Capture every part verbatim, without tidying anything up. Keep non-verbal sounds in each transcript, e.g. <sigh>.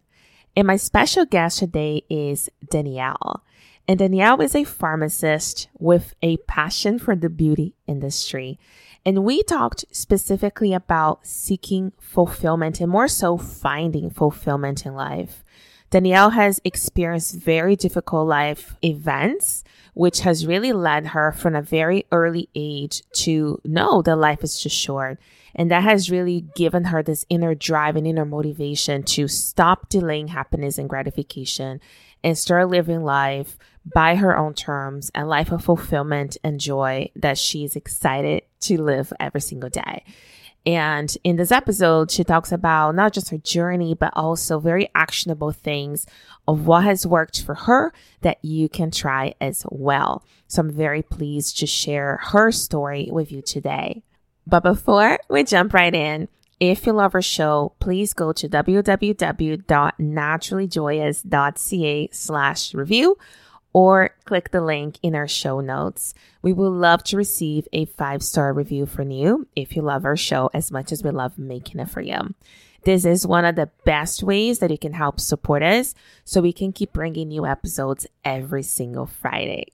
and my special guest today is Danielle. And Danielle is a pharmacist with a passion for the beauty industry. And we talked specifically about seeking fulfillment and more so finding fulfillment in life. Danielle has experienced very difficult life events, which has really led her from a very early age to know that life is just short. And that has really given her this inner drive and inner motivation to stop delaying happiness and gratification and start living life by her own terms, a life of fulfillment and joy that she's excited to live every single day. And in this episode, she talks about not just her journey, but also very actionable things of what has worked for her that you can try as well. So I'm very pleased to share her story with you today. But before we jump right in, if you love our show, please go to w w w dot naturally joyous dot c a slash review or click the link in our show notes. We would love to receive a five-star review from you if you love our show as much as we love making it for you. This is one of the best ways that you can help support us so we can keep bringing new episodes every single Friday.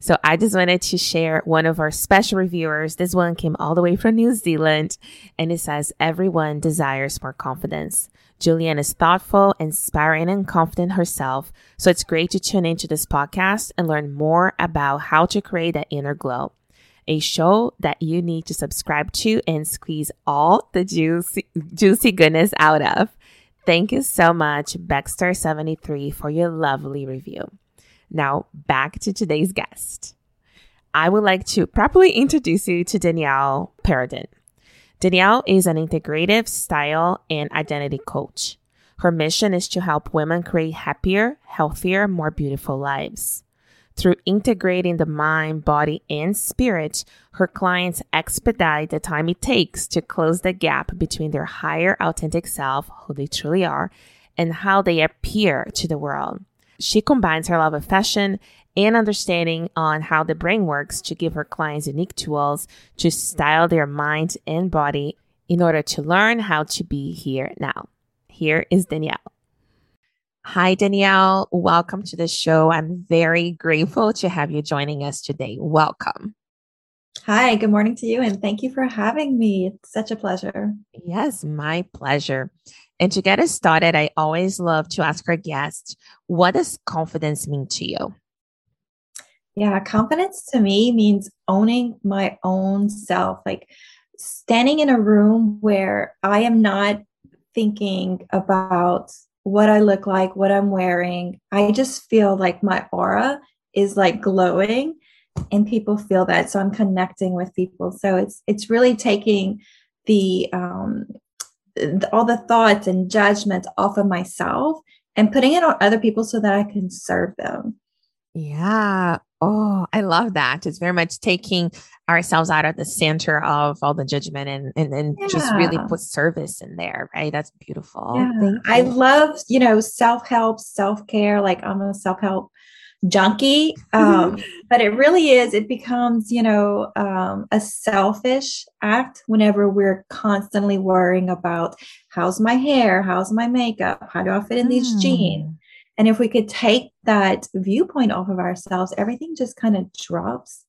So I just wanted to share one of our special reviewers. This one came all the way from New Zealand, and it says, "Everyone desires more confidence. Julianne is thoughtful, inspiring, and confident herself, so it's great to tune into this podcast and learn more about how to create that inner glow. A show that you need to subscribe to and squeeze all the juicy, juicy goodness out of. Thank you so much, Bexter seventy-three, for your lovely review." Now, back to today's guest. I would like to properly introduce you to Danielle Perrodin. Danielle is an integrative style and identity coach. Her mission is to help women create happier, healthier, more beautiful lives. Through integrating the mind, body, and spirit, her clients expedite the time it takes to close the gap between their higher authentic self, who they truly are, and how they appear to the world. She combines her love of fashion and understanding on how the brain works to give her clients unique tools to style their mind and body in order to learn how to be here now. Here is Danielle. Hi, Danielle. Welcome to the show. I'm very grateful to have you joining us today. Welcome. Hi, good morning to you, and thank you for having me. It's such a pleasure. Yes, my pleasure. And to get us started, I always love to ask our guests, what does confidence mean to you? Yeah, confidence to me means owning my own self, like standing in a room where I am not thinking about what I look like, what I'm wearing. I just feel like my aura is like glowing, and people feel that. So I'm connecting with people. So it's it's really taking the um all the thoughts and judgments off of myself and putting it on other people so that I can serve them. Yeah. Oh, I love that. It's very much taking ourselves out of the center of all the judgment and and, and yeah. just really put service in there, right? That's beautiful. Yeah. I love, you know, self-help, self-care. Like I'm a self-help junkie. Um, but it really is, it becomes, you know, um, a selfish act whenever we're constantly worrying about how's my hair, how's my makeup, how do I fit in these mm. jeans? And if we could take that viewpoint off of ourselves, everything just kind of drops,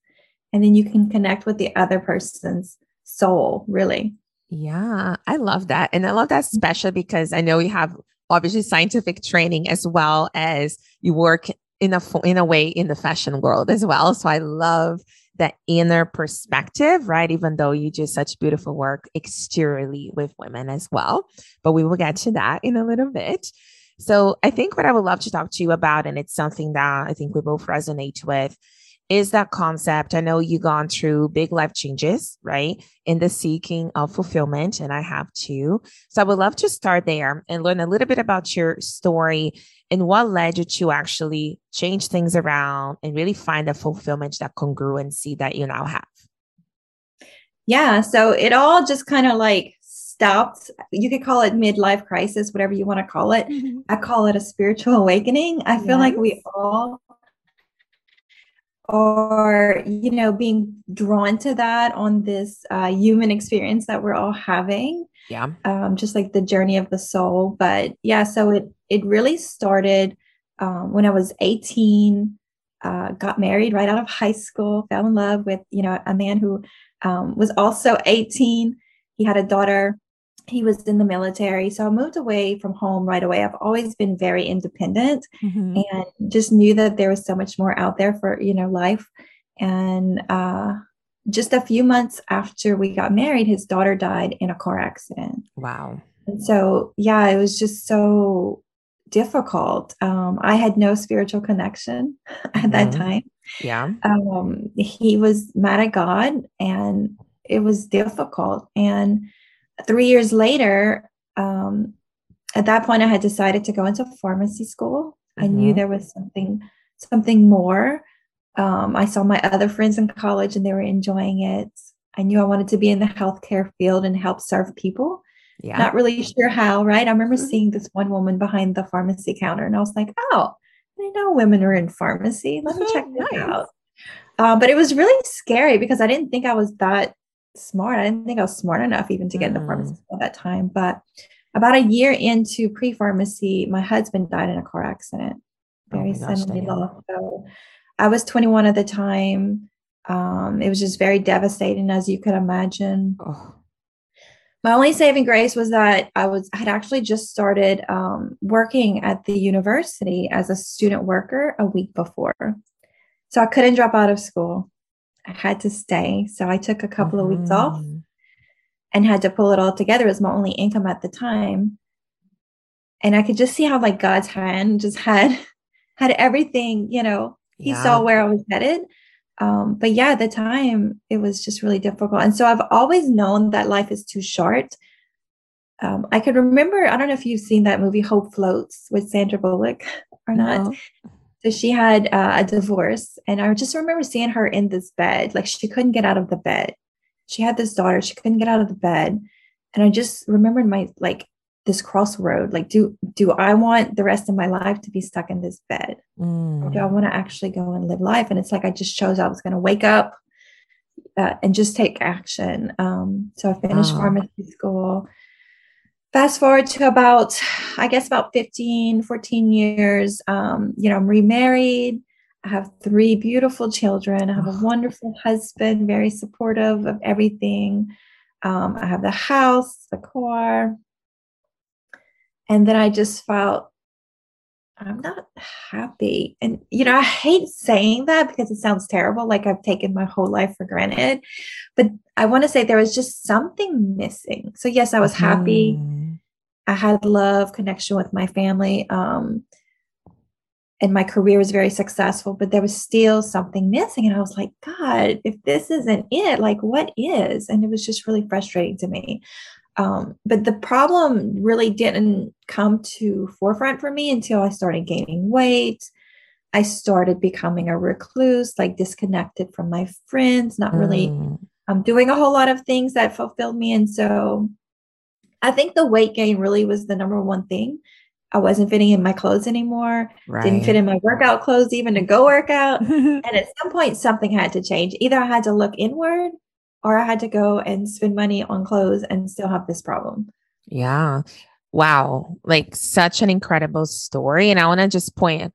and then you can connect with the other person's soul, really. Yeah, I love that. And I love that especially because I know you have obviously scientific training as well as you work in a, in a way in the fashion world as well. So I love that inner perspective, right? Even though you do such beautiful work exteriorly with women as well. But we will get to that in a little bit. So I think what I would love to talk to you about, and it's something that I think we both resonate with, is that concept. I know you've gone through big life changes, right? In the seeking of fulfillment, and I have too. So I would love to start there and learn a little bit about your story and what led you to actually change things around and really find the fulfillment, that congruency that you now have. Yeah. So it all just kind of like stopped. You could call it midlife crisis, whatever you want to call it. Mm-hmm. I call it a spiritual awakening. I yes. feel like we all or, you know, being drawn to that on this uh, human experience that we're all having. Yeah. Um, just like the journey of the soul. But yeah, so it, it really started um, when I was eighteen, uh, got married right out of high school, fell in love with, you know, a man who um, was also eighteen. He had a daughter. He was in the military. So I moved away from home right away. I've always been very independent mm-hmm. and just knew that there was so much more out there for, you know, life. And uh, just a few months after we got married, his daughter died in a car accident. Wow. And so, yeah, it was just so difficult. Um, I had no spiritual connection mm-hmm. at that time. Yeah. Um, he was mad at God and it was difficult. And Three years later, um, at that point, I had decided to go into pharmacy school. Mm-hmm. I knew there was something, something more. Um, I saw my other friends in college and they were enjoying it. I knew I wanted to be in the healthcare field and help serve people. Yeah. Not really sure how, right? I remember seeing this one woman behind the pharmacy counter and I was like, oh, I know women are in pharmacy. Let me check this nice. out. Uh, but it was really scary because I didn't think I was that smart. I didn't think I was smart enough even to get mm. into pharmacy at that time. But about a year into pre-pharmacy, my husband died in a car accident. Very oh suddenly lost. So I was twenty-one at the time. Um, it was just very devastating, as you could imagine. Oh. My only saving grace was that I was had actually just started um, working at the university as a student worker a week before. So I couldn't drop out of school. I had to stay. So I took a couple mm-hmm. of weeks off and had to pull it all together. It was my only income at the time. And I could just see how like God's hand just had, had everything, you know, he yeah. saw where I was headed. Um, but yeah, at the time it was just really difficult. And so I've always known that life is too short. Um, I could remember, I don't know if you've seen that movie, Hope Floats with Sandra Bullock or not. No. So she had uh, a divorce and I just remember seeing her in this bed, like she couldn't get out of the bed. She had this daughter. She couldn't get out of the bed. And I just remembered my, like this crossroad, like, do, do I want the rest of my life to be stuck in this bed? Mm. Or do I want to actually go and live life? And it's like, I just chose I was going to wake up uh, and just take action. Um, so I finished wow. pharmacy school. Fast forward to about, I guess about fifteen, fourteen years, um, you know, I'm remarried. I have three beautiful children. I have a wonderful husband, very supportive of everything. Um, I have the house, the car. And then I just felt, I'm not happy. And, you know, I hate saying that because it sounds terrible. Like I've taken my whole life for granted, but I want to say there was just something missing. So yes, I was happy. Mm. I had love, connection with my family, um, and my career was very successful, but there was still something missing. And I was like, God, if this isn't it, like what is? And it was just really frustrating to me. Um, but the problem really didn't come to forefront for me until I started gaining weight. I started becoming a recluse, like disconnected from my friends, not really mm. um, doing a whole lot of things that fulfilled me. And so I think the weight gain really was the number one thing. I wasn't fitting in my clothes anymore. Right. Didn't fit in my workout clothes even to go work out. And at some point, something had to change. Either I had to look inward or I had to go and spend money on clothes and still have this problem. Yeah. Wow. Like such an incredible story. And I want to just point,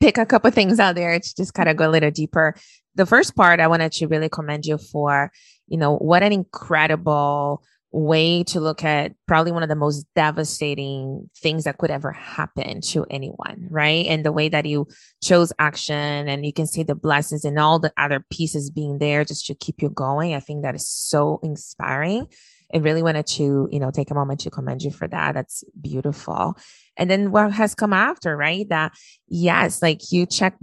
pick a couple of things out there to just kind of go a little deeper. The first part, I wanted to really commend you for, you know, what an incredible way to look at probably one of the most devastating things that could ever happen to anyone, right? And the way that you chose action, and you can see the blessings and all the other pieces being there just to keep you going. I think that is so inspiring. I really wanted to, you know, take a moment to commend you for that. That's beautiful. And then what has come after, right? That yes, like you check,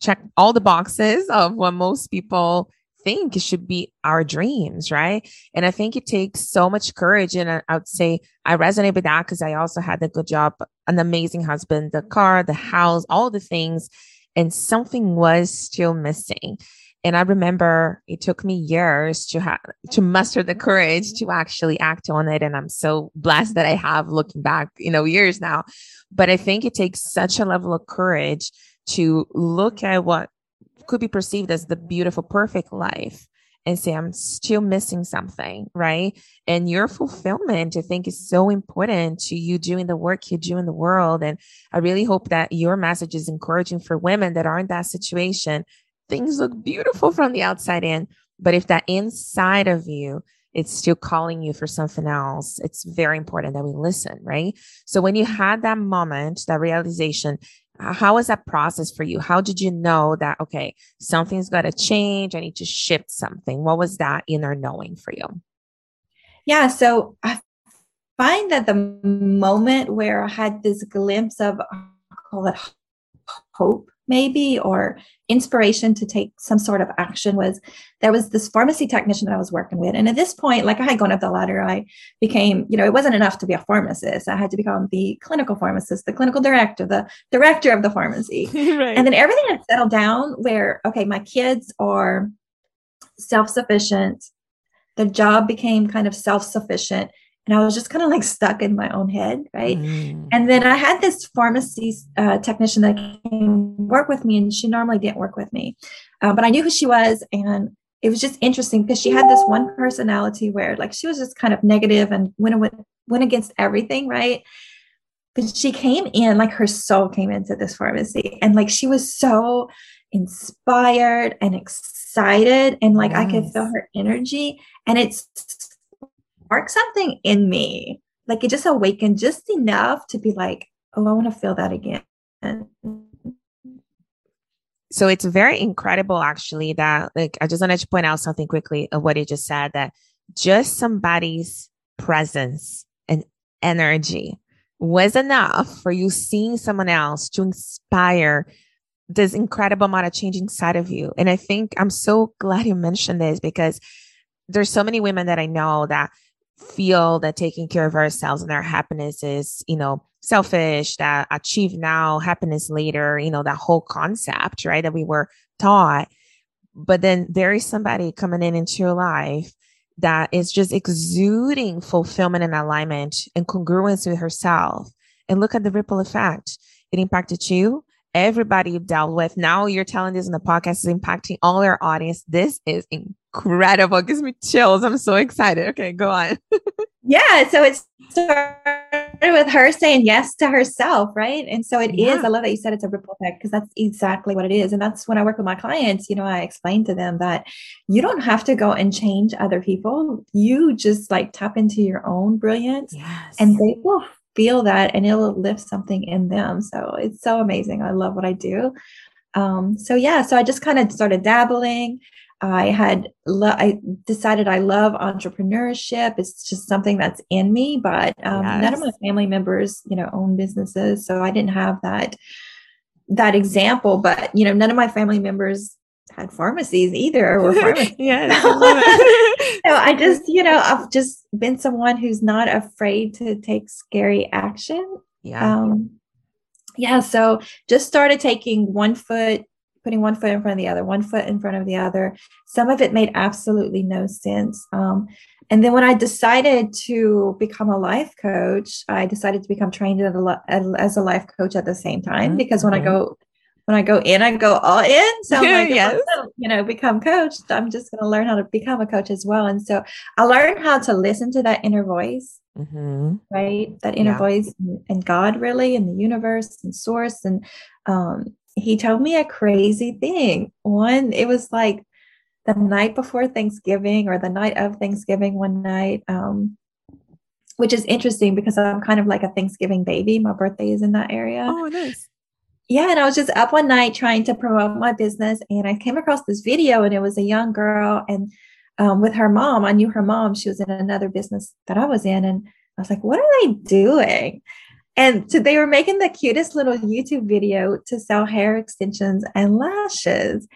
check all the boxes of what most people think it should be our dreams, right? And I think it takes so much courage. And I, I would say I resonate with that because I also had a good job, an amazing husband, the car, the house, all the things. And something was still missing. And I remember it took me years to have to muster the courage to actually act on it. And I'm so blessed that I have, looking back, you know, years now. But I think it takes such a level of courage to look at what could be perceived as the beautiful, perfect life and say, I'm still missing something, right? And your fulfillment, I think, is so important to you doing the work you do in the world. And I really hope that your message is encouraging for women that are in that situation. Things look beautiful from the outside in, but if that inside of you, it's still calling you for something else, it's very important that we listen, right? So when you had that moment, that realization, how was that process for you? How did you know that, okay, something's got to change. I need to shift something. What was that inner knowing for you? Yeah. So I find that the moment where I had this glimpse of, I call it hope maybe, or inspiration to take some sort of action, was there was this pharmacy technician that I was working with. And at this point, like I had gone up the ladder, I became, you know, it wasn't enough to be a pharmacist. I had to become the clinical pharmacist, the clinical director, the director of the pharmacy. Right. And then everything had settled down where, okay, my kids are self-sufficient. The job became kind of self-sufficient. And I was just kind of like stuck in my own head, right? Mm. And then I had this pharmacy uh, technician that came work with me, and she normally didn't work with me. Uh, but I knew who she was. And it was just interesting because she had this one personality where like she was just kind of negative and went, went against everything, right? But she came in, like her soul came into this pharmacy. And like she was so inspired and excited. And like nice. I could feel her energy. And it's spark something in me, like it just awakened just enough to be like, oh, I want to feel that again. So it's very incredible, actually, that like I just wanted to point out something quickly of what you just said, that just somebody's presence and energy was enough for you seeing someone else to inspire this incredible amount of change inside of you. And I think I'm so glad you mentioned this, because there's so many women that I know that feel that taking care of ourselves and our happiness is, you know, selfish, that achieve now, happiness later, you know, that whole concept, right, that we were taught. But then there is somebody coming in into your life that is just exuding fulfillment and alignment and congruence with herself. And look at the ripple effect. It impacted you, everybody you've dealt with. Now you're telling this in the podcast is impacting all our audience. This is incredible. It gives me chills. I'm so excited. Okay, go on. Yeah. So it started with her saying yes to herself, right? And so it yeah. is, I love that you said it's a ripple effect, because that's exactly what it is. And that's when I work with my clients, you know, I explain to them that you don't have to go and change other people. You just like tap into your own brilliance yes. and they will feel that, and it'll lift something in them. So it's so amazing. I love what I do. Um, so yeah, so I just kind of started dabbling. I had, lo- I decided I love entrepreneurship. It's just something that's in me, but um, yes. none of my family members, you know, own businesses. So I didn't have that, that example, but you know, none of my family members had pharmacies either. Or pharmacies. Yes, I love it. So I just, you know, I've just been someone who's not afraid to take scary action. Yeah. Um, yeah. So just started taking one foot, putting one foot in front of the other, one foot in front of the other. Some of it made absolutely no sense. Um, and then when I decided to become a life coach, I decided to become trained as a life coach at the same time, mm-hmm. because when I go, when I go in, I go all in. So I'm like, yes. if I'm, you know, become coached, I'm just going to learn how to become a coach as well. And so I learned how to listen to that inner voice, mm-hmm. right? That inner yeah. voice and God, really, and the universe and source. And, um, he told me a crazy thing. One, it was like, the night before Thanksgiving or the night of Thanksgiving one night, um, which is interesting because I'm kind of like a Thanksgiving baby. My birthday is in that area. Oh, nice. Yeah. And I was just up one night trying to promote my business, and I came across this video, and it was a young girl, and um, with her mom. I knew her mom. She was in another business that I was in. And I was like, what are they doing? And so they were making the cutest little YouTube video to sell hair extensions and lashes.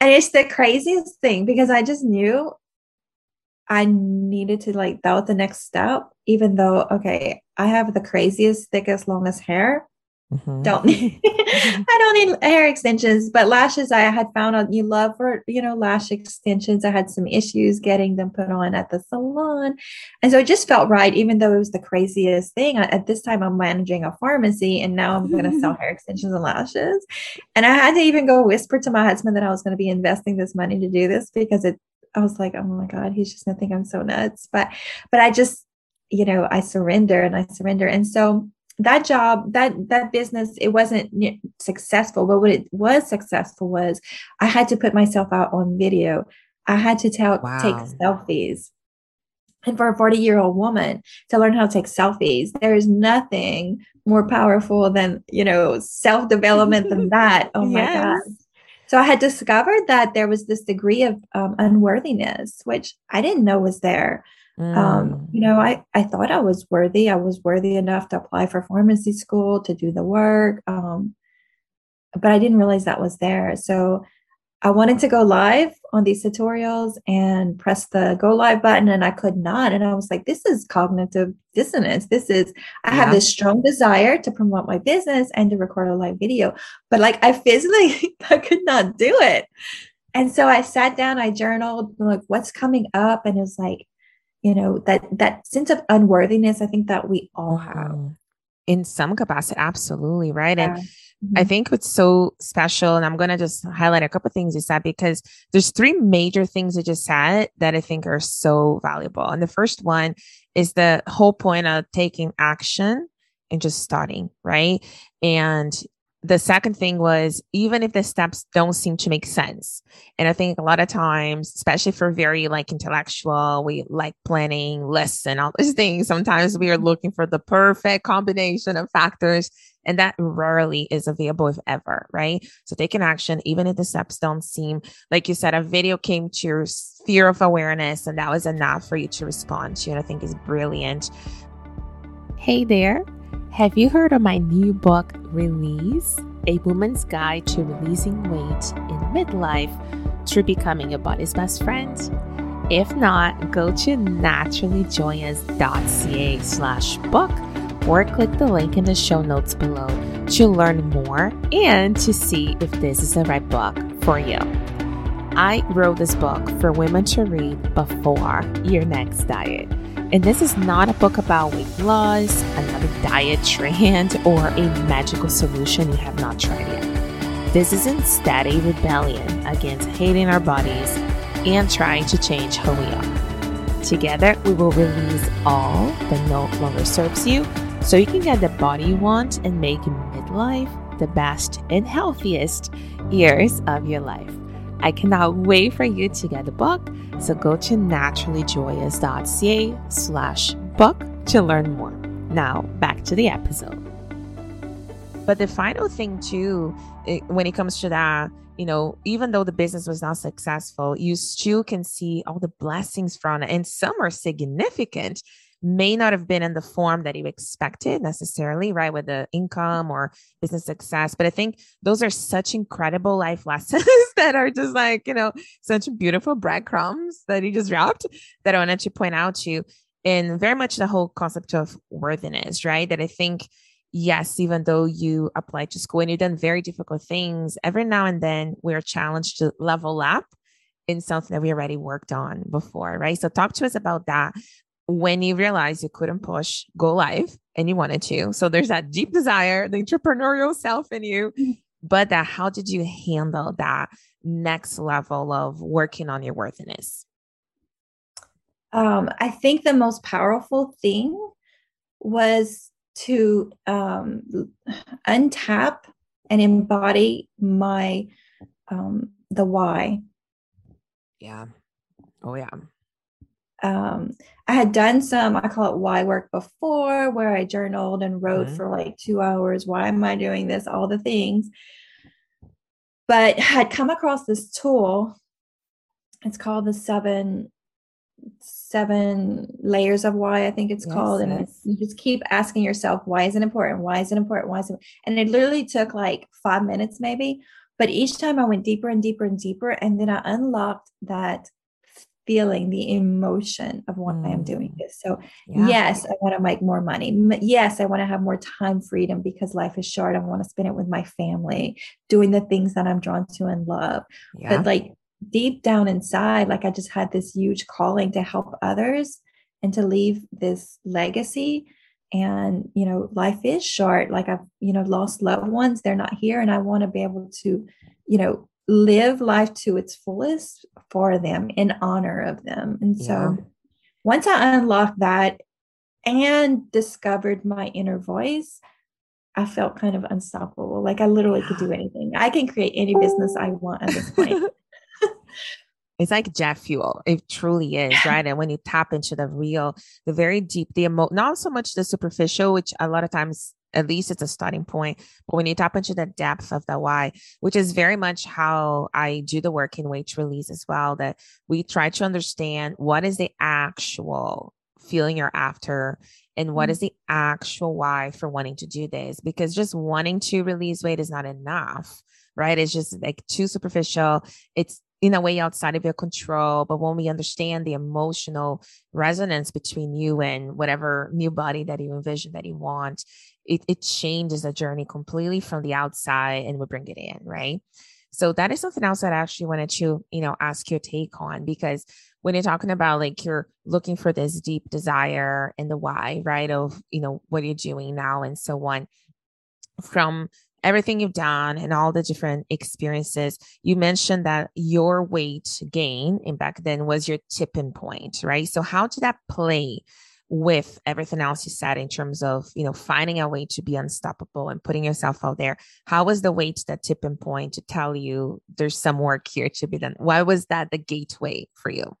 And it's the craziest thing, because I just knew I needed to, like, that was the next step, even though, okay, I have the craziest, thickest, longest hair. Mm-hmm. Don't need, I don't need hair extensions, but lashes I had found on YouLove for, you know, lash extensions. I had some issues getting them put on at the salon. And so it just felt right, even though it was the craziest thing. I, at this time, I'm managing a pharmacy, and now I'm going to sell hair extensions and lashes. And I had to even go whisper to my husband that I was going to be investing this money to do this, because it, I was like, oh my God, he's just going to think I'm so nuts. But, but I just, you know, I surrender and I surrender. And so that job, that, that business, it wasn't successful, but what it was successful was I had to put myself out on video. I had to tell, wow. take selfies. And for a forty year old woman to learn how to take selfies, there is nothing more powerful than, you know, self-development than that. Oh my yes. God. So I had discovered that there was this degree of um, unworthiness, which I didn't know was there. Mm. Um, you know, I, I thought I was worthy. I was worthy enough to apply for pharmacy school, to do the work. Um, but I didn't realize that was there. So I wanted to go live on these tutorials and press the go live button, and I could not. And I was like, this is cognitive dissonance. This is, I yeah. have this strong desire to promote my business and to record a live video, but like I physically, I could not do it. And so I sat down, I journaled, like, what's coming up? And it was like, you know, that, that sense of unworthiness, I think that we all have. In some capacity. Absolutely. Right. Yeah. And I think what's so special, and I'm going to just highlight a couple of things you said, because there's three major things you just said that I think are so valuable. And the first one is the whole point of taking action and just starting, right? And the second thing was, even if the steps don't seem to make sense. And I think a lot of times, especially for very like intellectual, we like planning lists and all these things. Sometimes we are looking for the perfect combination of factors, and that rarely is available, if ever, right? So taking action, even if the steps don't seem, like you said, a video came to your sphere of awareness, and that was enough for you to respond to. And I think it's brilliant. Hey there. Have you heard of my new book, Release? A Woman's Guide to Releasing Weight in Midlife Through Becoming Your Body's Best Friend? If not, go to naturally joyous dot c a slash book or click the link in the show notes below to learn more and to see if this is the right book for you. I wrote this book for women to read before your next diet. And this is not a book about weight loss, another diet trend, or a magical solution you have not tried yet. This is instead a rebellion against hating our bodies and trying to change who we are. Together, we will release all that no longer serves you so you can get the body you want and make midlife the best and healthiest years of your life. I cannot wait for you to get the book, so go to naturally joyous dot c a slash book to learn more. Now, back to the episode. But the final thing too, it, when it comes to that, you know, even though the business was not successful, you still can see all the blessings from it, and some are significant. May not have been in the form that you expected necessarily, right? With the income or business success. But I think those are such incredible life lessons that are just like, you know, such beautiful breadcrumbs that you just dropped that I wanted to point out to you. And very much the whole concept of worthiness, right? That I think, yes, even though you applied to school and you've done very difficult things, every now and then we're challenged to level up in something that we already worked on before, right? So talk to us about that. When you realize you couldn't push go live and you wanted to. So there's that deep desire, the entrepreneurial self in you, but that, how did you handle that next level of working on your worthiness? Um, I think the most powerful thing was to um, untap and embody my, um, the why. Yeah. Oh, yeah. Um, I had done some, I call it why work before, where I journaled and wrote mm-hmm. for like two hours. Why am I doing this? All the things. But I'd come across this tool. It's called the seven, seven layers of why, I think it's yes, called. And yes. you just keep asking yourself, why is it important? Why is it important? Why is it? And it literally took like five minutes maybe. But each time I went deeper and deeper and deeper. And then I unlocked that feeling, the emotion of why mm. I'm doing this. So yeah. yes, I want to make more money. Yes, I want to have more time freedom because life is short. I want to spend it with my family, doing the things that I'm drawn to and love. Yeah. But like deep down inside, like I just had this huge calling to help others and to leave this legacy. And, you know, life is short. Like I've, you know, lost loved ones. They're not here. And I want to be able to, you know, live life to its fullest for them in honor of them. And so yeah. once I unlocked that and discovered my inner voice, I felt kind of unstoppable. Like I literally could do anything. I can create any business I want at this point. It's like jet fuel. It truly is, right? And when you tap into the real, the very deep, the emo, not so much the superficial, which a lot of times, at least it's a starting point, but when you tap into the depth of the why, which is very much how I do the work in Weight Release as well, that we try to understand what is the actual feeling you're after and what is the actual why for wanting to do this, because just wanting to release weight is not enough, right? It's just like too superficial. It's in a way outside of your control. But when we understand the emotional resonance between you and whatever new body that you envision, that you want, it, it changes the journey completely from the outside and we bring it in. Right. So that is something else that I actually wanted to, you know, ask your take on, because when you're talking about like, you're looking for this deep desire and the why, right, of, you know, what you're doing now and so on, from everything you've done and all the different experiences. You mentioned that your weight gain and back then was your tipping point, right? So how did that play with everything else you said in terms of, you know, finding a way to be unstoppable and putting yourself out there? How was the weight that tipping point to tell you there's some work here to be done? Why was that the gateway for you?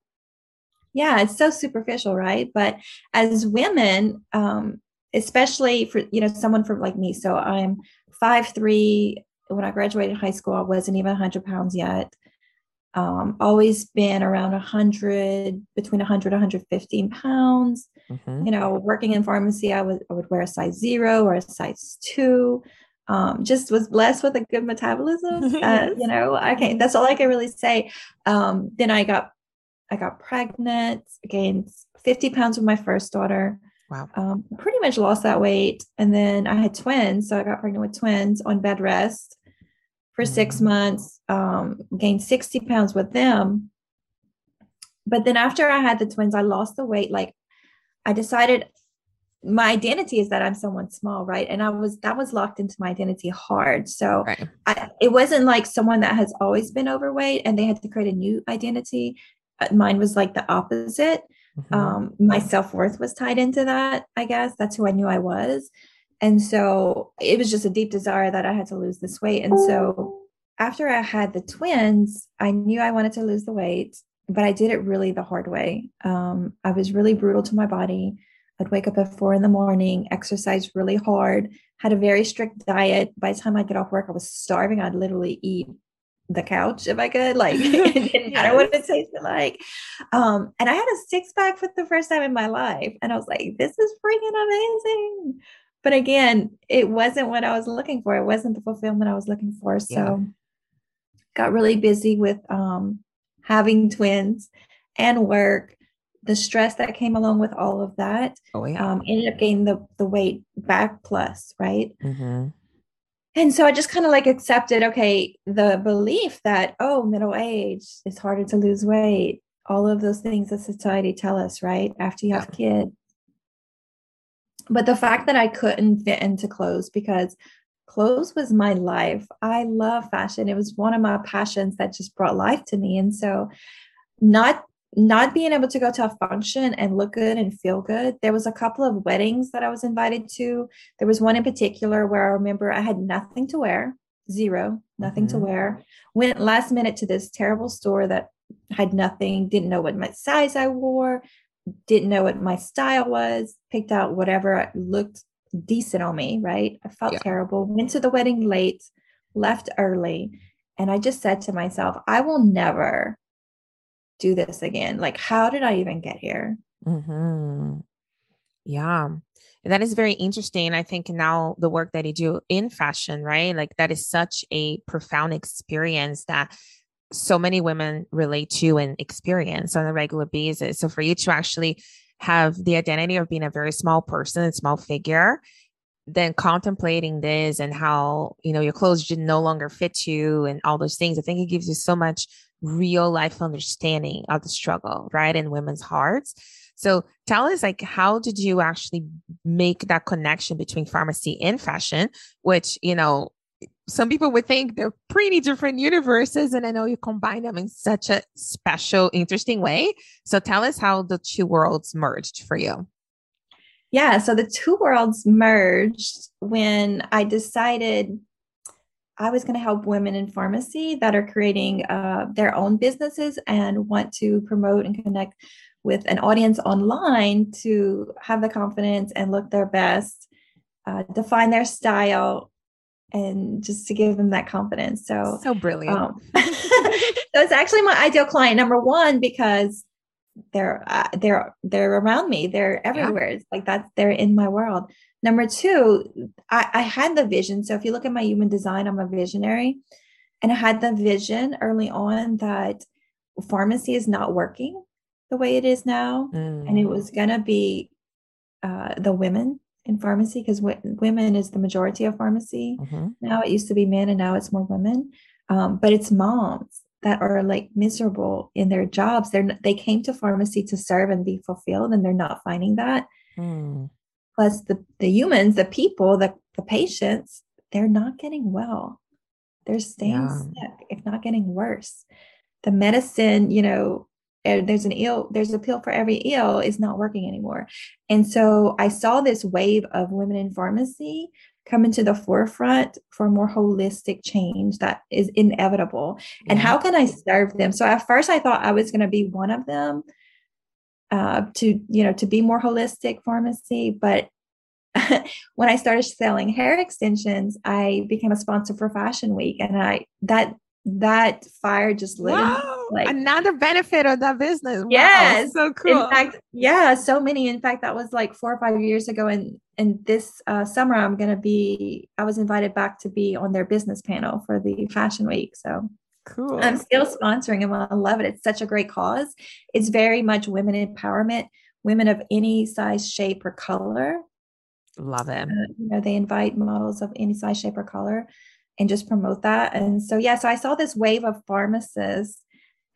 Yeah, it's so superficial, right? But as women, um, especially for, you know, someone from like me, so I'm five three. When I graduated high school, I wasn't even one hundred pounds yet. Um, always been around one hundred, between one hundred, one hundred fifteen pounds. Mm-hmm. You know, working in pharmacy, I would I would wear a size zero or a size two. Um, just was blessed with a good metabolism. Uh, you know, I can't. That's all I can really say. Um, then I got I got pregnant, gained fifty pounds with my first daughter. Wow. Um, pretty much lost that weight. And then I had twins. So I got pregnant with twins on bed rest for six months, um, gained sixty pounds with them. But then after I had the twins, I lost the weight. Like I decided my identity is that I'm someone small. Right. And I was, that was locked into my identity hard. So right. I, it wasn't like someone that has always been overweight and they had to create a new identity. Mine was like the opposite. Mm-hmm. Um, my self-worth was tied into that, I guess. That's who I knew I was. And so it was just a deep desire that I had to lose this weight. And so after I had the twins, I knew I wanted to lose the weight, but I did it really the hard way. Um, I was really brutal to my body. I'd wake up at four in the morning, exercise really hard, had a very strict diet. By the time I get off work, I was starving. I'd literally eat the couch if I could, like, it didn't matter what it tasted like. Um, and I had a six pack for the first time in my life. And I was like, this is freaking amazing. But again, it wasn't what I was looking for. It wasn't the fulfillment I was looking for. So yeah. got really busy with, um, having twins and work, the stress that came along with all of that. Oh, yeah. um, ended up gaining the, the weight back plus. Right. Mm-hmm. And so I just kind of like accepted, okay, the belief that, oh, middle age is harder to lose weight. All of those things that society tell us, right? After you have kids. But the fact that I couldn't fit into clothes, because clothes was my life. I love fashion. It was one of my passions that just brought life to me. And so not not being able to go to a function and look good and feel good. There was a couple of weddings that I was invited to. There was one in particular where I remember I had nothing to wear, zero, nothing mm-hmm. to wear. Went last minute to this terrible store that had nothing, didn't know what my size I wore, didn't know what my style was, picked out whatever looked decent on me, right? I felt yeah. terrible, went to the wedding late, left early. And I just said to myself, I will never do this again. Like, how did I even get here? Mm-hmm. Yeah. And that is very interesting. I think now the work that you do in fashion, right? Like that is such a profound experience that so many women relate to and experience on a regular basis. So for you to actually have the identity of being a very small person, small figure, then contemplating this and how, you know, your clothes did no longer fit you and all those things. I think it gives you so much real life understanding of the struggle, right? In women's hearts. So tell us, like, how did you actually make that connection between pharmacy and fashion, which, you know, some people would think they're pretty different universes. And I know you combine them in such a special, interesting way. So tell us how the two worlds merged for you. Yeah. So the two worlds merged when I decided I was going to help women in pharmacy that are creating uh, their own businesses and want to promote and connect with an audience online to have the confidence and look their best, uh, define their style, and just to give them that confidence. So, so brilliant. Um, that's actually my ideal client. Number one, because they're, uh, they're, they're around me. They're everywhere. Yeah. It's like that's, they're in my world. Number two, I, I had the vision. So if you look at my human design, I'm a visionary, and I had the vision early on that pharmacy is not working the way it is now. Mm. And it was going to be, uh, the women in pharmacy, because w- women is the majority of pharmacy. Mm-hmm. Now it used to be men and now it's more women. Um, but it's moms that are like miserable in their jobs. They're not, they came to pharmacy to serve and be fulfilled, and they're not finding that. Mm. Plus the, the humans, the people, the, the patients, they're not getting well. They're staying yeah. sick, if not getting worse. The medicine, you know, there's an ill, there's a pill for every ill, is not working anymore. And so I saw this wave of women in pharmacy come into the forefront for more holistic change that is inevitable. Yeah. And how can I serve them? So at first I thought I was going to be one of them, uh, to, you know, to be more holistic pharmacy. But when I started selling hair extensions, I became a sponsor for Fashion Week. And I, that, that fire just lit. Wow, like, another benefit of that business. Yes. Wow, so cool. In fact, yeah, so many. In fact, that was like four or five years ago. And, and this uh, summer, I'm going to be, I was invited back to be on their business panel for the Fashion Week. So cool. I'm still sponsoring them. I love it. It's such a great cause. It's very much women empowerment, women of any size, shape, or color. Love it. Uh, you know, they invite models of any size, shape, or color, and just promote that. And so, yeah, so I saw this wave of pharmacists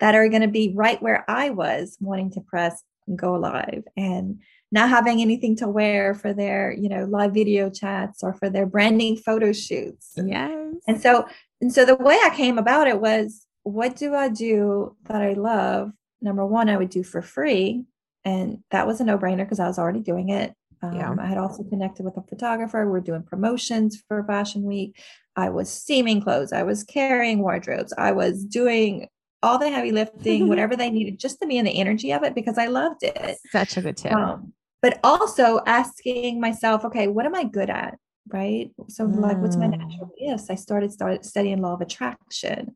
that are going to be right where I was, wanting to press go live and not having anything to wear for their, you know, live video chats or for their branding photo shoots. Yes. And so, and so the way I came about it was, what do I do that I love? Number one, I would do for free. And that was a no brainer because I was already doing it. Um, yeah. I had also connected with a photographer. We were doing promotions for Fashion Week. I was steaming clothes. I was carrying wardrobes. I was doing all the heavy lifting, whatever they needed, just to be in the energy of it because I loved it. Such a good tip. Um, but also asking myself, okay, what am I good at? Right. So mm. like, what's my natural gifts? I started, started studying law of attraction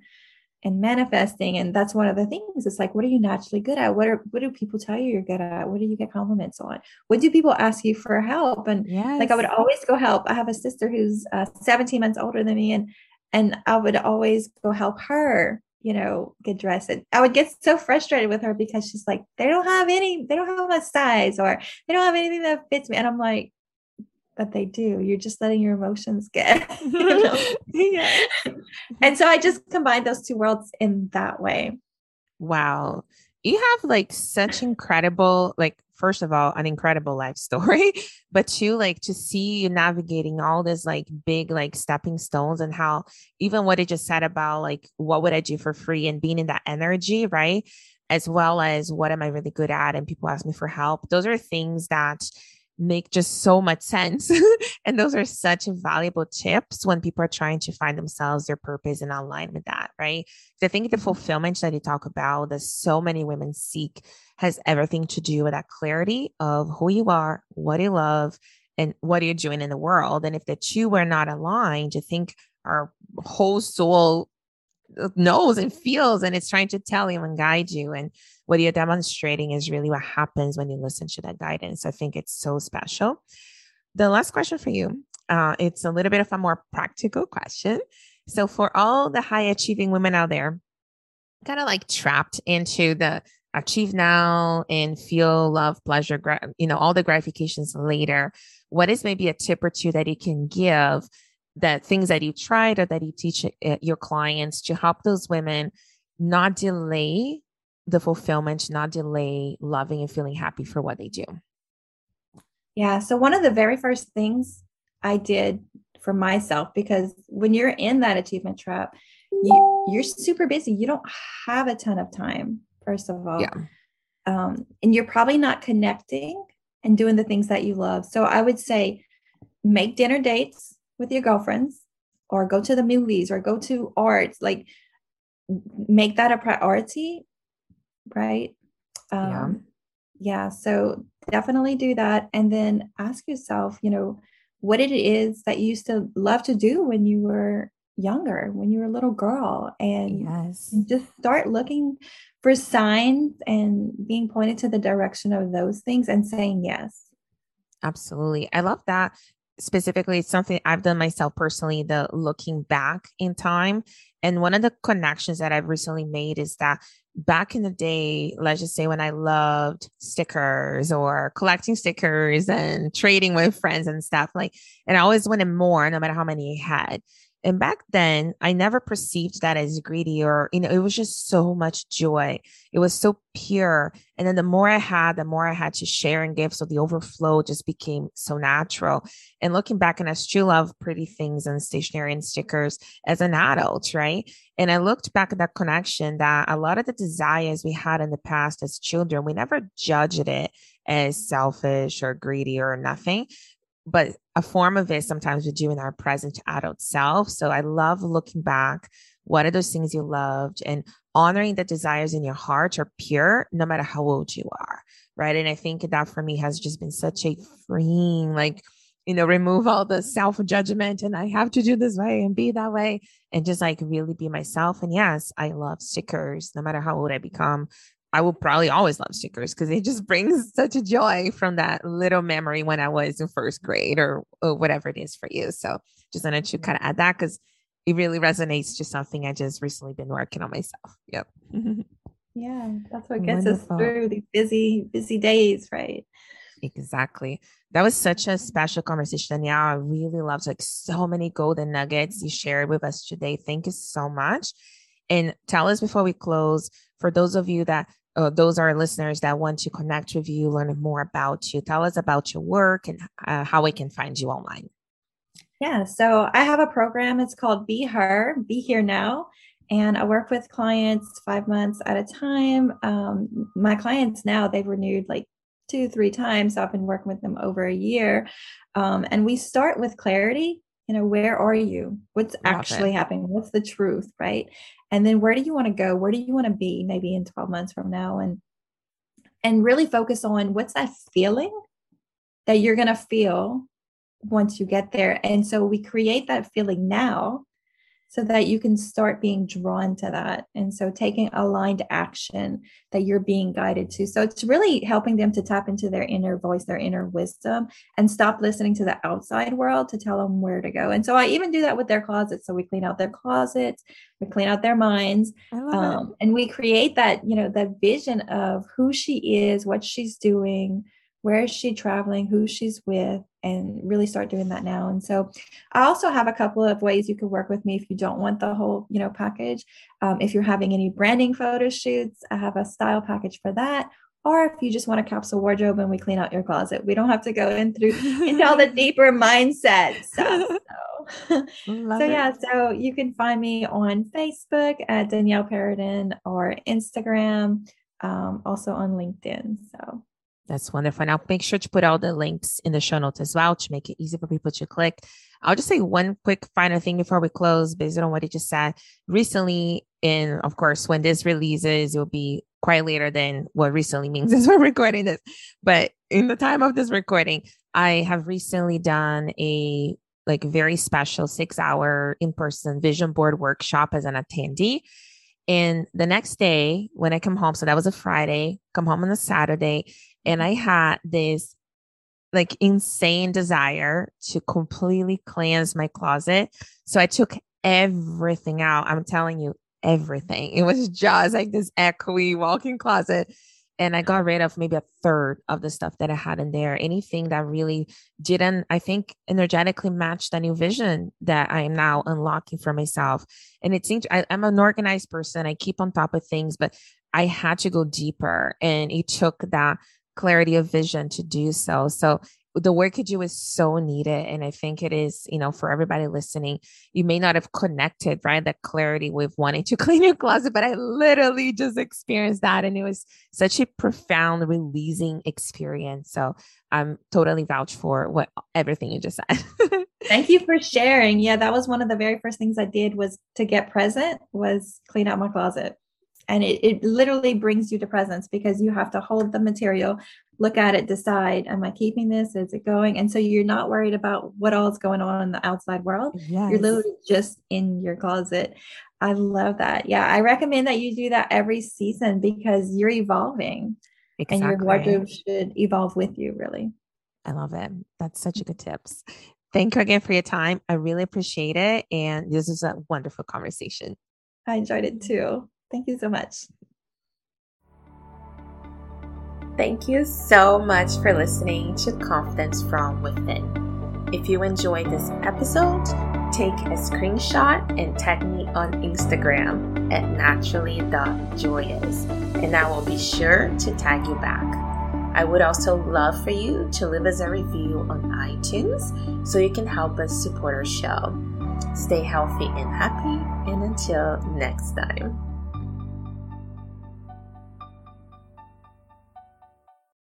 and manifesting. And that's one of the things. It's like, what are you naturally good at? What are, what do people tell you you're good at? What do you get compliments on? What do people ask you for help? And yes. like, I would always go help. I have a sister who's uh, seventeen months older than me. And, and I would always go help her, you know, get dressed. And I would get so frustrated with her because she's like, they don't have any, they don't have my size, or they don't have anything that fits me. And I'm like, but they do. You're just letting your emotions get. you know? <laughs> yeah. And so I just combined those two worlds in that way. Wow. You have like such incredible, like, first of all, an incredible life story, but two, like to see you navigating all this, like big, like stepping stones, and how even what it just said about like, what would I do for free, and being in that energy, right? As well as what am I really good at? And people ask me for help. Those are things that make just so much sense. And those are such valuable tips when people are trying to find themselves, their purpose, and align with that, right? So I think the fulfillment that you talk about, that so many women seek, has everything to do with that clarity of who you are, what you love, and what you're doing in the world. And if the two were not aligned, I think our whole soul knows and feels, and it's trying to tell you and guide you. And what you're demonstrating is really what happens when you listen to that guidance. I think it's so special. The last question for you, uh, it's a little bit of a more practical question. So for all the high achieving women out there, kind of like trapped into the achieve now and feel love, pleasure, gra- you know, all the gratifications later, what is maybe a tip or two that you can give, that things that you tried or that you teach your clients to help those women not delay the fulfillment, not delay loving and feeling happy for what they do? Yeah. So one of the very first things I did for myself, because when you're in that achievement trap, you, you're super busy. You don't have a ton of time, first of all. Yeah. Um, and you're probably not connecting and doing the things that you love. So I would say make dinner dates with your girlfriends, or go to the movies, or go to arts, like make that a priority. Right. Um, yeah. yeah. So definitely do that. And then ask yourself, you know, what it is that you used to love to do when you were younger, when you were a little girl, and yes. just start looking for signs and being pointed to the direction of those things and saying yes. Absolutely. I love that. Specifically, it's something I've done myself personally, the looking back in time. And one of the connections that I've recently made is that back in the day, let's just say when I loved stickers or collecting stickers and trading with friends and stuff, like, and I always wanted more no matter how many I had. And back then, I never perceived that as greedy or, you know, it was just so much joy. It was so pure. And then the more I had, the more I had to share and give. So the overflow just became so natural. And looking back, and I still love pretty things and stationery and stickers as an adult, right? And I looked back at that connection that a lot of the desires we had in the past as children, we never judged it as selfish or greedy or nothing. But a form of it sometimes we do in our present adult self. So I love looking back. What are those things you loved, and honoring the desires in your heart are pure, no matter how old you are. Right. And I think that for me has just been such a freeing, like, you know, remove all the self-judgment and I have to do this way and be that way, and just like really be myself. And yes, I love stickers. No matter how old I become, I will probably always love stickers, because it just brings such a joy from that little memory when I was in first grade, or, or whatever it is for you. So just wanted to kind of add that, because it really resonates to something I just recently been working on myself. Yep. Yeah. That's what gets Wonderful. Us through these busy, busy days. Right. Exactly. That was such a special conversation, Danielle. I really loved, like, so many golden nuggets you shared with us today. Thank you so much. And tell us before we close, for those of you that Uh, those are listeners that want to connect with you, learn more about you, tell us about your work and uh, how we can find you online. Yeah. So I have a program. It's called Be Her, Be Here Now. And I work with clients five months at a time. Um, my clients now, they've renewed like two, three times. So I've been working with them over a year. Um, and we start with clarity. You know, where are you? What's Love actually it. happening? What's the truth, right? And then where do you want to go? Where do you want to be maybe in twelve months from now? And and really focus on what's that feeling that you're going to feel once you get there. And so we create that feeling now so that you can start being drawn to that. And so taking aligned action that you're being guided to. So it's really helping them to tap into their inner voice, their inner wisdom, and stop listening to the outside world to tell them where to go. And so I even do that with their closets. So we clean out their closets, we clean out their minds, um, and we create that, you know, that vision of who she is, what she's doing, where is she traveling, who she's with, and really start doing that now. And so I also have a couple of ways you can work with me if you don't want the whole, you know, package. Um, if you're having any branding photo shoots, I have a style package for that. Or if you just want a capsule wardrobe and we clean out your closet, we don't have to go in through into all the deeper mindset stuff. So, so yeah, so you can find me on Facebook at Danielle Perrodin, or Instagram, um, also on LinkedIn. So. That's wonderful. And I'll make sure to put all the links in the show notes as well to make it easy for people to click. I'll just say one quick final thing before we close, based on what you just said. Recently, and of course, when this releases, it will be quite later than what recently means as we're recording this. But in the time of this recording, I have recently done a like very special six hour in-person vision board workshop as an attendee. And the next day when I come home, so that was a Friday, come home on a Saturday. And I had this like insane desire to completely cleanse my closet. So I took everything out. I'm telling you, everything. It was just like this echoey walk-in closet. And I got rid of maybe a third of the stuff that I had in there. Anything that really didn't, I think, energetically match the new vision that I am now unlocking for myself. And it's, I, I'm an organized person. I keep on top of things, but I had to go deeper. And it took that clarity of vision to do so. So the work you do is so needed. And I think it is, you know, for everybody listening, you may not have connected, right, that clarity with wanting to clean your closet, but I literally just experienced that. And it was such a profound releasing experience. So I'm totally vouch for what everything you just said. Thank you for sharing. Yeah, that was one of the very first things I did was to get present was clean out my closet. And it, it literally brings you to presence because you have to hold the material, look at it, decide, am I keeping this? Is it going? And so you're not worried about what all is going on in the outside world. Yes. You're literally just in your closet. I love that. Yeah. I recommend that you do that every season because you're evolving. Exactly. And your wardrobe should evolve with you, really. I love it. That's such a good tips. Thank you again for your time. I really appreciate it. And this was a wonderful conversation. I enjoyed it too. Thank you so much. Thank you so much for listening to Confidence From Within. If you enjoyed this episode, take a screenshot and tag me on Instagram at naturally dot joyous, and I will be sure to tag you back. I would also love for you to leave us a review on iTunes so you can help us support our show. Stay healthy and happy, and until next time.